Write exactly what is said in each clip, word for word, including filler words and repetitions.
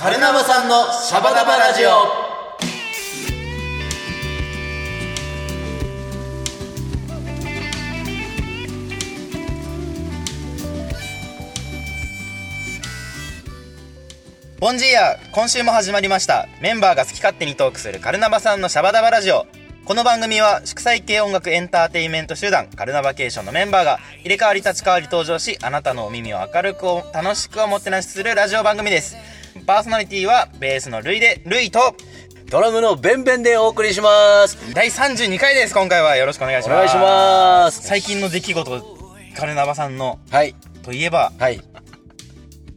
カルナバさんのシャバダバラジオ。ボンジーヤ、今週も始まりました。メンバーが好き勝手にトークするカルナバさんのシャバダバラジオ。この番組は祝祭系音楽エンターテインメント集団カルナバケーションのメンバーが入れ替わり立ち替わり登場し、あなたのお耳を明るく楽しくおもてなしするラジオ番組です。パーソナリティはベースのルイでルイとドラムのベンベンでお送りします。だいさんじゅうにかいです。今回はよろしくお願いします。お願いします。最近の出来事、カルナバさんの、はい、といえば、はい、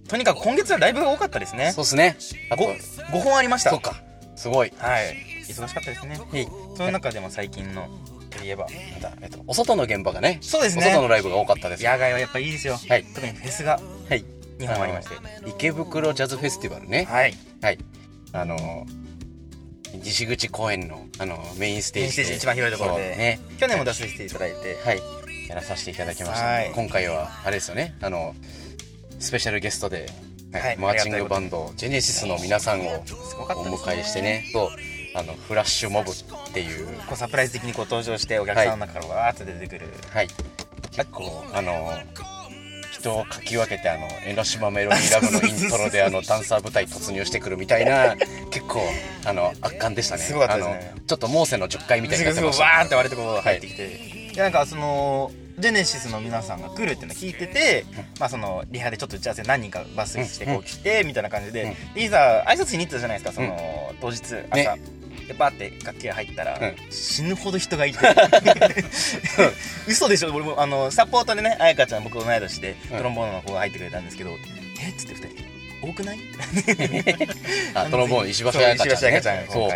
とにかく今月はライブが多かったですね。そうですね。ご、ごほんありました。そうか。すごい。はい。忙しかったですね。はい。その中でも最近のといえば、また、えっと、お外の現場がね。そうですね。お外のライブが多かったです。野外はやっぱいいですよ。はい。特にフェスがにほんありまして、はい、池袋ジャズフェスティバルね。はい。はい。あの西口公園のあのメインステージ。メインステージ一番広いところで、ね、去年も出させていただいて、はい。やらさせていただきました、ね。今回はあれですよね。あの。スペシャルゲストで、はいはい、マーチングバンドジェネシスの皆さんをお迎えしてね、とあのフラッシュモブっていうこうサプライズ的にこう登場してお客さんの中からわーっと出てくる、はい、結構あの人をかき分けて、あの江ノ島メロディラブのイントロであのダンサー舞台突入してくるみたいな結構あの圧巻でしたね。すごかったですね。あのちょっとモーセのじゅっかいみたいになってました、ね、すごいわーって割れてこう入ってきて、はい、なんかそのジェネシスの皆さんが来るっていうのを聞いてて、まあ、そのリハでちょっと打ち合わせ何人か抜粋してこう来てみたいな感じで、いざ挨拶しに行ったじゃないですか。その当日朝、ね、でバーって楽器が入ったら、うん、死ぬほど人がいて嘘でしょ。俺もあのサポートでね、あやかちゃん僕同い年でトロンボーンの子が入ってくれたんですけど、うん、えっつってふたり多くないあトロンボーン石橋あやかちゃんね。そう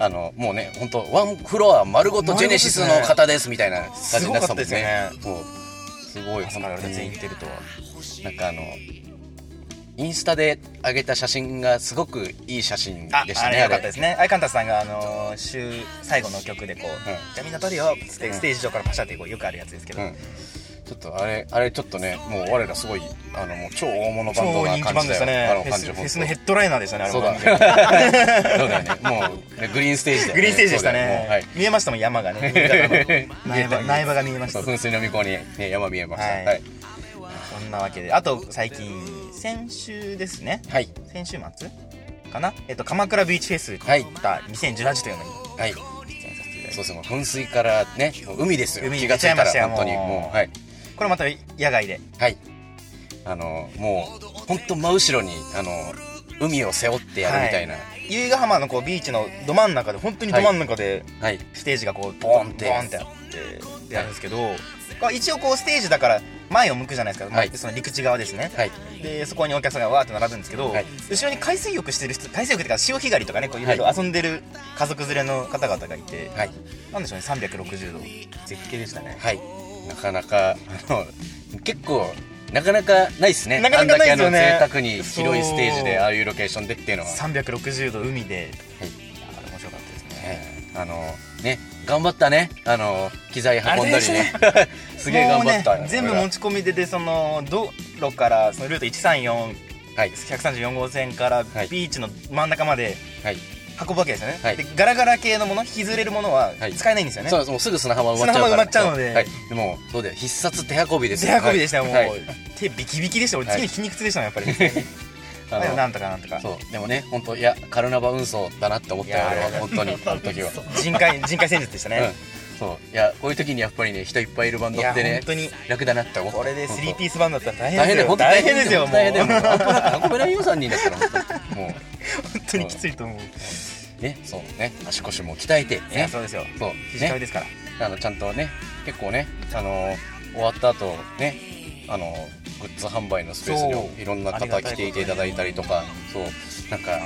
あのもうね、本当ワンフロア丸ごとジェネシスの方ですみたいな感じになってたもんね。もうすごい。朝から全員出るとは。なんかあのインスタで上げた写真がすごくいい写真でしたね。あ、あれ良かったですね。アイカンタスさんがあの週最後の曲でこう、うん、じゃあみんな撮るよってステージ上からパシャってこうよくあるやつですけど。うん、ちょっとあれあれちょっとね、もう我らすごいあのもう超大物バンドな感じでしたね。フェスのヘッドライナーでしたね。あれそうだね。そうだね。もうグリーンステージで、ね、グリーンステージでしたね。はい、見えましたもん、山がね。苗場苗場が見えました。噴水の向こうに、ね、山見えました。はい。はい、そんなわけで、あと最近先週ですね。はい。先週末かな。えっと鎌倉ビーチフェスがにせんじゅうはちというのに。はい。そうですね。噴水からね、海ですよ。海に出ちゃいましたよ。本当にもう、はい。これまた野外で、はい、あのもう本当真後ろにあの海を背負ってやるみたいな、はい、由比ヶ浜のこうビーチのど真ん中で、本当にど真ん中で、はい、ステージがこうボーンってやってやるんですけど、はい、一応こうステージだから前を向くじゃないですか、はい、その陸地側ですね、はい、でそこにお客さんがわーって並ぶんですけど、はい、後ろに海水浴してる人、海水浴っていうか潮干狩りとかね、こういろいろ遊んでる家族連れの方々がいて、はい、なんでしょうね、さんびゃくろくじゅうど絶景でしたね。はい、なかなかあの結構なかなかないですね。なかなかないですよね。あんだけあの贅沢に広いステージでああいうロケーションでっていうのはさんびゃくろくじゅうど海で、はい、あれ面白かったですね。はい、あのね、頑張ったね、あの機材運んだりねすげえ頑張った、ね、全部持ち込みで、でその道路からそのルートいちさんよん、はい、ひゃくさんじゅうよんごうせんからビーチの真ん中まで、はい、運ぶわけですよね、はい、でガラガラ系のもの、引きずれるものは使えないんですよね、はい、そうもうすぐ砂浜埋まっちゃうから、砂浜埋まっちゃうので、はい、でもそうで必殺手運びですよ。手運びでしたよ、はい、もう、はい、手ビキビキでした。俺次に筋肉痛でしたもんやっぱり、ね、あのなんとかなんとか、そうでもね、本当いやカルナバ運送だなって思ったよ俺は本当にあの時は人海人海戦術でしたね、うん、そういやこういう時にやっぱりね、人いっぱいいるバンドってね、本当に楽だなって思った。これでスリーピースバンドだったら大変ですよ。大変ですよ、大変ですよ、もう大変運べないよさんにんだったらもう本当にきついと思う。ね、そうね、足腰も鍛えて、ね、そうですよ。そう、肘鍛えですから、ね、あのちゃんとね、結構ね、あの終わった後ね、あのグッズ販売のスペースにいろんな方来ていていただいたりとか、そうなんか、はい、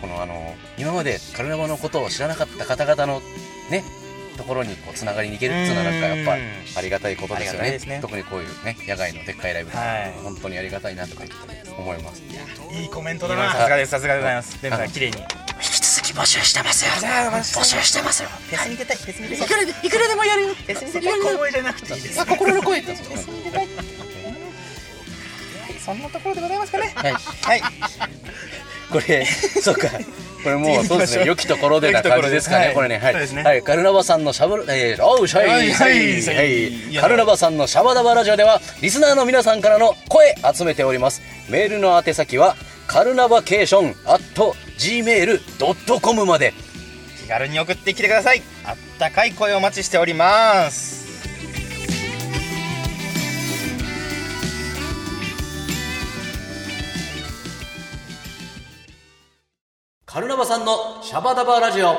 このあの今までカルナバのことを知らなかった方々のねところにこうつながりに行けるっていうのはなんかやっぱありがたいことですよね。ね、特にこういうね野外のでっかいライブ、はい、本当にありがたいなとか思います。いいコメントだな。さすがです、さすがでございます。でもさ綺麗に。引き続き募集してますよ。募集してますよ。休み出たい。休み出たい。いくらでいくらでもやるよ。休み出たい。小声じゃなくていいです。心の声だぞ。休み出たい。そんなところでございますかね。はい。はいこれそうかこれもうそうですね、良きところでな感じですかね、はい、これね、はい、ねはい、カルナバさんのシャブ、えー、おうしゃい、はいはいはい、カルナバさんのシャバダバラジオではリスナーの皆さんからの声集めております。メールの宛先はカルナバケーション アットマークジーメールドットコム まで気軽に送ってきてください。あったかい声をお待ちしております。カルナバさんのシャバダバラジオ。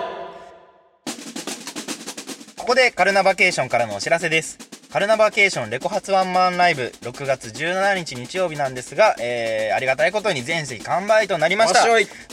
ここでカルナバケーションからのお知らせです。カルナバケーションレコ発ワンマンライブろくがつじゅうしちにち日曜日なんですが、えー、ありがたいことに全席完売となりました。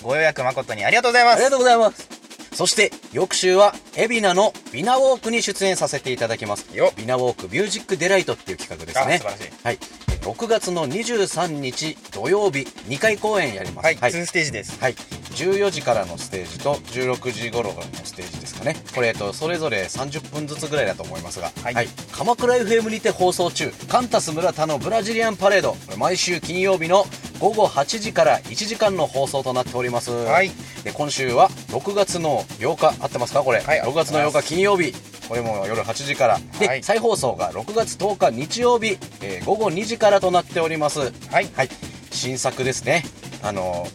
ご予約誠にありがとうございます。ありがとうございます。そして翌週は海老名のビナウォークに出演させていただきます。よビナウォークミュージックデライトっていう企画ですね。素晴らしい、はい、ろくがつのにじゅうさんにち土曜日にかい公演やります。はい、はい、にステージです。はい、じゅうよじからのステージとじゅうろくじ頃のステージですかね。これとそれぞれさんじゅっぷんずつぐらいだと思いますが、はいはい、鎌倉 エフエム にて放送中カンタス村田のブラジリアンパレード、毎週金曜日のごごはちじからいちじかんの放送となっております。はい、で今週はろくがつのようか合ってますかこれ、はい、ろくがつのようか金曜日、これも夜はちじからで、はい、再放送がろくがつとおか日曜日、えー、ごごにじからとなっております。はい、はい、新作ですね、あの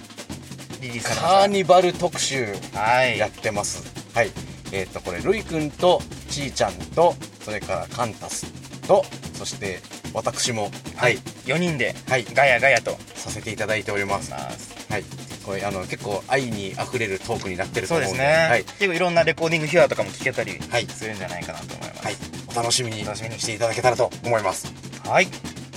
ー、カーニバル特集やってます。はい、はい、えー、っとこれルイくんとちーちゃんとそれからカンタスとそして私も、はい、よにんで、はい、ガヤガヤとさせていただいております。はい、これあの結構愛にあふれるトークになってると思うので、そうですね、はい、結構いろんなレコーディングフィアとかも聞けたりするんじゃないかなと思います。はい、お楽しみにしていただけたらと思います。はい、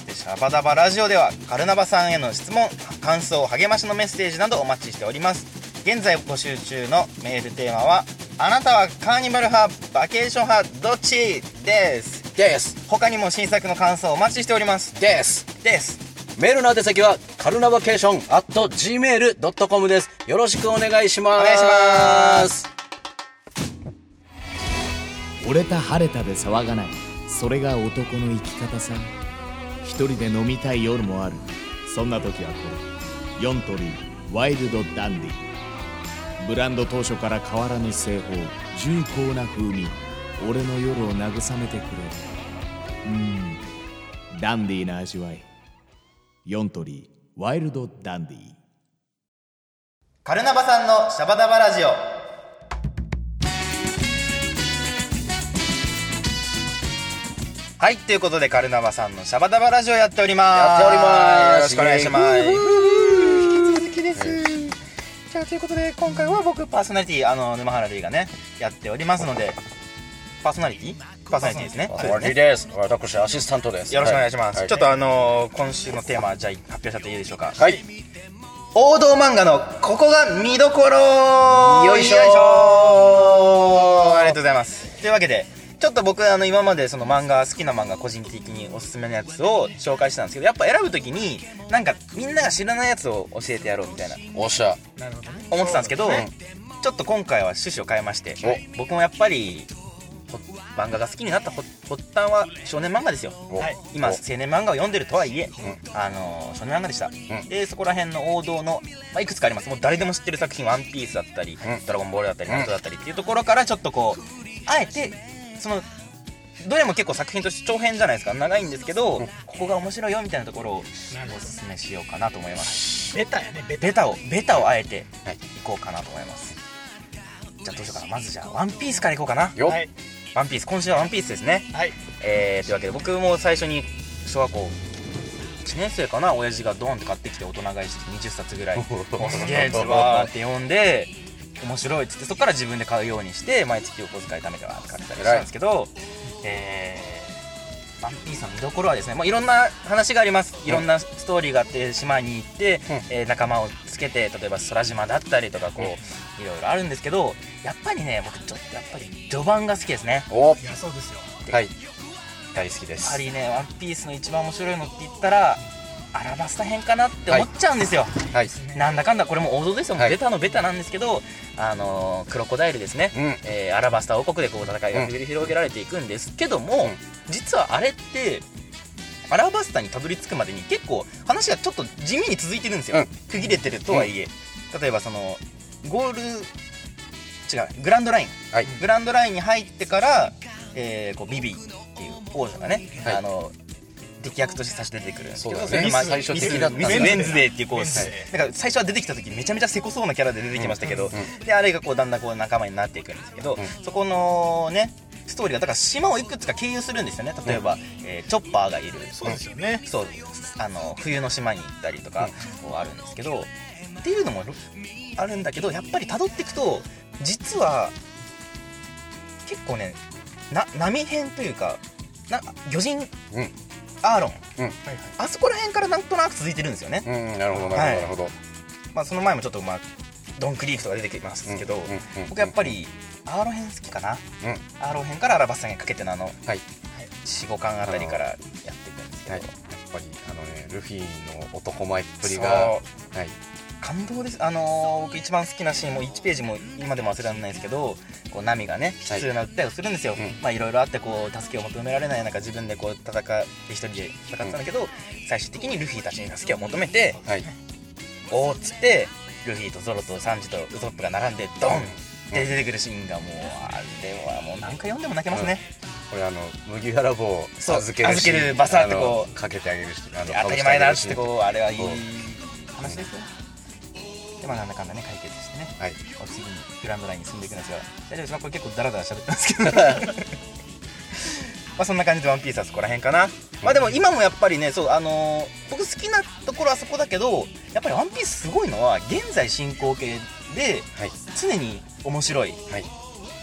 でシャバダバラジオではカルナバさんへの質問、感想、励ましのメッセージなどお待ちしております。現在募集中のメールテーマはあなたはカーニバル派、バケーション派、どっちですです。他にも新作の感想をお待ちしております。です。です。メールの宛先はカルナバケーション アットマークジーメールドットコム です。よろしくお願いします。お願いします。折れた晴れたで騒がない。それが男の生き方さ。一人で飲みたい夜もある。そんな時はこれ。ヨントリーワイルドダンディ。ブランド当初から変わらぬ製法。重厚な風味。俺の夜を慰めてくれる。うーん、ダンディーな味わい。ヨントリーワイルドダンディー。カルナバさんのシャバダバラジオ。はい、ということでカルナバさんのシャバダバラジオやっております。やっております。よろしくお願いします。引き続きです。じゃあということで今回は僕パーソナリティあの沼原 D がねやっておりますので。パーソナリティパーソナリティですね。私です。私アシスタントです。よろしくお願いします。はい、ちょっとあのー、今週のテーマじゃあ発表しちゃっていいでしょうか。はい。王道漫画のここが見どころ。よいしょー。ありがとうございます。というわけでちょっと僕あの今までその漫画好きな漫画個人的におすすめのやつを紹介してたんですけど、やっぱ選ぶときになんかみんなが知らないやつを教えてやろうみたいな。おっしゃ。なるほどね。思ってたんですけど、ね、ちょっと今回は趣旨を変えまして、僕もやっぱり。漫画が好きになった発端は少年漫画ですよ。今青年漫画を読んでるとはいえ、うん、あの少年漫画でした、うん、でそこら辺の王道の、まあ、いくつかあります。もう誰でも知ってる作品、ワンピースだったり、うん、ドラゴンボールだったり、ナルトだったりっていうところからちょっとこうあえてそのどれも結構作品として長編じゃないですか、長いんですけど、うん、ここが面白いよみたいなところをおすすめしようかなと思います。ベタやね、ベタ、ベタをベタをあえていこうかなと思います。じゃあどうしようかな、まずじゃあワンピースからいこうかな。よっ、はい、ワンピース、今週はワンピースですね。はい、えー、というわけで僕も最初に小学校いちねん生かな、親父がドーンって買ってきて大人買いしてにじゅっさつぐらいすげえってわーって読んで面白いっつって、そこから自分で買うようにして毎月お小遣い貯めてわーって買ってたりしたんですけど、えー、ワンピースの見どころはですね、まあ、いろんな話があります。いろんなストーリーがあって、島に行って、うん、えー、仲間をつけて、例えば空島だったりとかこう、うん、いろいろあるんですけど、やっぱりね、僕ちょっとやっぱり序盤が好きですね。おいやそうですよ。はい。大好きです。やっぱりね、ワンピースの一番面白いのって言ったらアラバスタ編かなって思っちゃうんですよ。はい。はい、なんだかんだこれも王道ですよ。はい、ベタのベタなんですけど、あのー、クロコダイルですね。うん、えー、アラバスタ王国でこう戦いが繰り広げられていくんですけども、うん、実はあれってアラバスタにたどり着くまでに結構話がちょっと地味に続いてるんですよ、うん、区切れてるとはいえ、うん、例えばそのゴール違うグランドライン、はい、グランドラインに入ってから、えー、こうビビっていう王女がね、はい、あの敵役として最初出てくるんですけど、そうだね、最初的だったんだ、ミスメンズデーっていうこう、はい、なんか最初は出てきた時めちゃめちゃせこそうなキャラで出てきましたけど、うんうん、であれがこうだんだんこう仲間になっていくんですけど、うん、そこのねストーリーがだから島をいくつか経由するんですよね。例えば、うんえー、チョッパーがいる、そうですよね、そうあの冬の島に行ったりとか、うん、あるんですけどっていうのもあるんだけど、やっぱり辿っていくと実は結構ねな波編というかな魚人、うん、アーロン、うんはいはい、あそこら辺からなんとなく続いてるんですよね、うん、なるほどなるほど、はいまあ、その前もちょっと、まあ、ドンクリークとか出てきますけど、うんうんうんうん、僕やっぱりアーロン編好きかな、うん、アーロン編からアラバスタにかけてのあの、はいはい、よん、ごかんあたりからやっていくんですけど、はい、やっぱりあの、ね、ルフィの男前っぷりが、はい、感動です。あのー、僕一番好きなシーンもいちページも今でも忘れられないですけど、こうナミがね悲痛な訴えをするんですよ、はいうんまあ、いろいろあってこう助けを求められない中自分でこう戦って一人で戦ってたんだけど、うん、最終的にルフィたちに助けを求めて、はい、おーっつってルフィとゾロとサンジとウソップが並んでドン、うんで出てくるシーンがもうあれはもう何回読んでも泣けますね、うん、これあの麦わら帽を預けるし預けるバサってこうかけてあげるしあの当たり前だってこうあれはいい話ですよ、うん、でまあなんだかんだね解決してね、はい、次にグランドラインに進んでいくんですが大丈夫ですか、これ結構ダラダラ喋ってますけどまあそんな感じでワンピースはそこら辺かな、うん、まあでも今もやっぱりねそうあのー、僕好きなところはそこだけどやっぱりワンピースすごいのは現在進行形で、はい、常に面白い、はい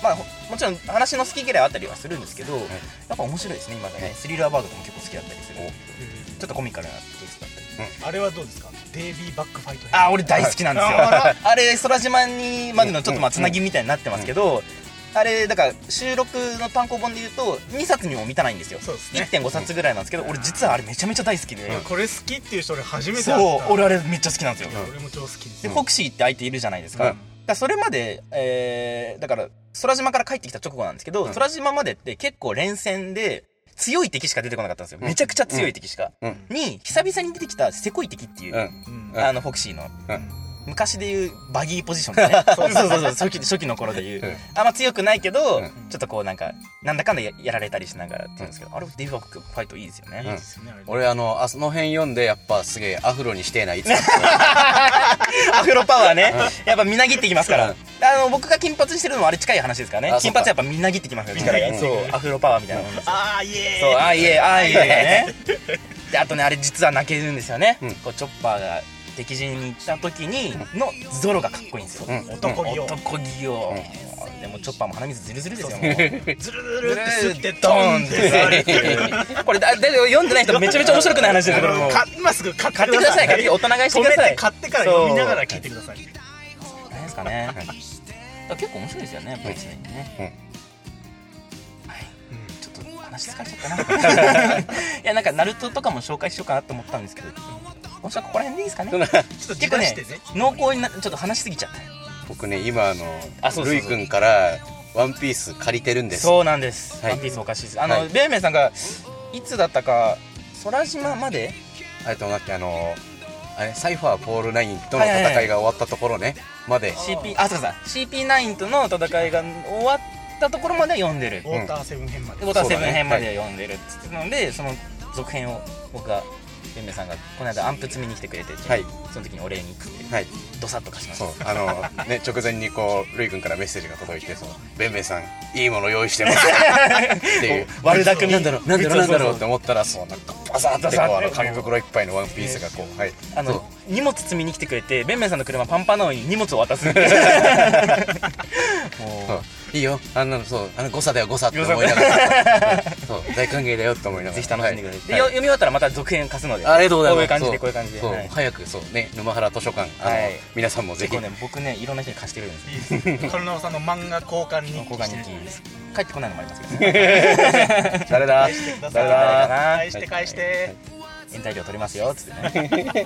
まあ、もちろん話の好き嫌いはあったりはするんですけど、はい、やっぱ面白いですね今だね、はい、スリラーバードとかも結構好きだったりする、うん、ちょっとコミカルなテイストだったり、うん、あれはどうですかデイビーバックファイト編、あ俺大好きなんですよ、はい、あれ空島にまでのちょっとまあつなぎみたいになってますけど、うんうんうん、あれだから収録の単行本でいうとにさつにも満たないんですよそうです、ね、いってんごさつぐらいなんですけど、うん、俺実はあれめちゃめちゃ大好きで、うん、これ好きっていう人俺初めて会ったそう俺あれめっちゃ好きなんですよ、うん、俺も超好きです、ね、でフォクシーって相手いるじゃないですか、うんだそれまで、えー、だから空島から帰ってきた直後なんですけど、うん、空島までって結構連戦で強い敵しか出てこなかったんですよ、うん、めちゃくちゃ強い敵しか、うん、に久々に出てきたセコい敵っていう、うん、あのフォクシーの、うん、昔でいうバギーポジションね、うん、そうそうそう初期、初期の頃でいう、うん、あんま強くないけど、うん、ちょっとこうなんかなんだかんだ や, やられたりしながらって言うんですけど、うん、あれデイブバックファイトいいですよね、うん、いいですよねあれ俺あのあその辺読んでやっぱすげえアフロにしてえないつかアフロパワーね、うん、やっぱみなぎってきますから、うん、あの僕が金髪してるのもあれ近い話ですからね、金髪やっぱみなぎってきますよ力が、うん、そうアフロパワーみたいなもんですよ、うん、あーイエーイそうあーイエーイあーイエーイねであとねあれ実は泣けるんですよね、うん、こうチョッパーが敵陣に行った時にのゾロがかっこいいんですよ、うん、男気を男気を、うん、でもチョッパーも鼻水ズルズルですよもうズルズルって吸ってドーンってこれだだ読んでない人めちゃめちゃ面白くない話ですからもう今すぐ買ってください買って大人買いしてください買ってから読みながら聞いてくださいみたいなですかねだ結構面白いですよねやっぱり常にね、うん、はい、うん、ちょっと話疲れちゃったないやなんかナルトとかも紹介しようかなと思ったんですけどもしはここら辺でいいですかね結構ね濃厚になちょっと話しすぎちゃった僕ね今あのあそうそうそうルイ君からワンピース借りてるんですそうなんです、はい、ワンピースおかしいですあの、はい、ベイメンさんがいつだったか空島まであれとなってあのあれサイファーポールナインとの戦いが終わったところね、はいはいはい、まで シーピー あそうそう シーピーナイン との戦いが終わったところまで読んでる、うん、ウォーターセブン編までウォーターセブン編まで読んでるっつってのでその続編を僕がベンベンさんがこの間アンプ積みに来てくれて、はい、その時にお礼に行って、はい、ドサッと貸しましたそうあの、ね、直前にこうルイ君からメッセージが届いてそうベンベンさんいいもの用意してますっていう悪巧みなんだろうなんだろうなんだろうって思ったらそうなんかバサッてこうあの紙袋いっぱいのワンピースがこう、はい、あの荷物積みに来てくれてベンベンさんの車パンパンなのに荷物を渡すもういいよあんなのそうあの誤差だよ誤差って思いながらそう大歓迎だよって思いながらぜひ楽しんでください、はい、で、はい、読み終わったらまた続編貸すのでありがとうございますこういう感じでこういう感じで、はい、早くそうね沼原図書館あの、はい、皆さんもぜひ、ね、僕ねいろんな人に貸してるんですよいいですカルナオさんの漫画交換日記してるんです帰ってこないのもありますけどね誰だ誰だ返して返して延滞料取りますよつってね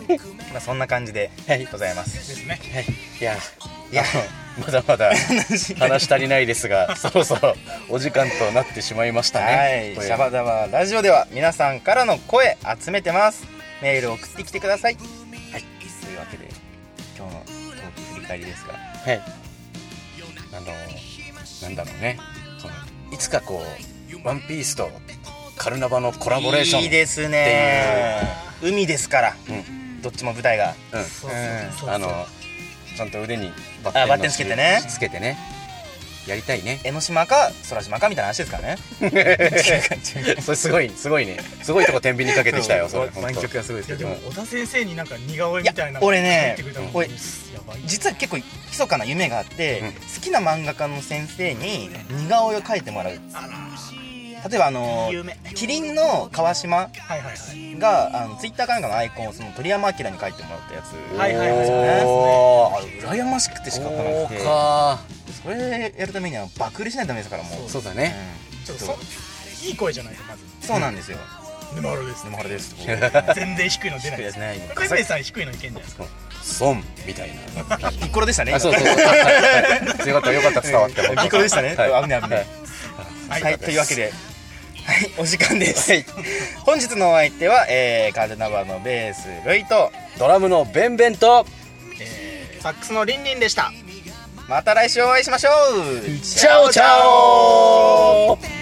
まあそんな感じでございますですねはいいやいやまだまだ話足りないですがそろそろお時間となってしまいましたね。はい、シャバダバラジオでは皆さんからの声集めてます。メール送ってきてください。はい、というわけで今日のトーク振り返りですが、はい、あのなんだろうね、そのいつかこうワンピースとカルナバのコラボレーションっていう、いいですね、海ですから、うん、どっちも舞台が、うん、そうそうそう、あのちゃんと腕にバッテンつけてね、つけてね、やりたいね。江ノ島か空島かみたいな話ですからね。それすごいすごいね、すごいとこ天秤にかけてきたよ。それ毎曲がすごいですけど、小田先生になんか似顔絵みたいなのを描いてくれたの。俺ね、これ実は結構密かな夢があって、うん、好きな漫画家の先生に似顔絵を描いてもらう。例えばあのキリンの川島が、はいはいはい、あのツイッターかなんかのアイコンをその鳥山明に書いてもらったやつ、はいはいはい、ね、あれ羨ましくて仕方なくて、かそれやるためにはバクリしないとダメですから。もうそうだね、うん、ちょっとちょっといい声じゃないとまず。そうなんですよ、沼原です沼原です全然低いの出ないですね。カイペイさん低いのいけんじゃないですか。ソンみたいなピッコロでしたね。あ、そうそうそうよかったよかった伝わって、ピッコロでしたね、はい、危ね危ねはい、はい、というわけで、はい、お時間です、はい、本日のお相手は、えー、カルナバのベースルイとドラムのベンベンと、えー、サックスのリンリンでした。また来週お会いしましょう。チャオチャオ。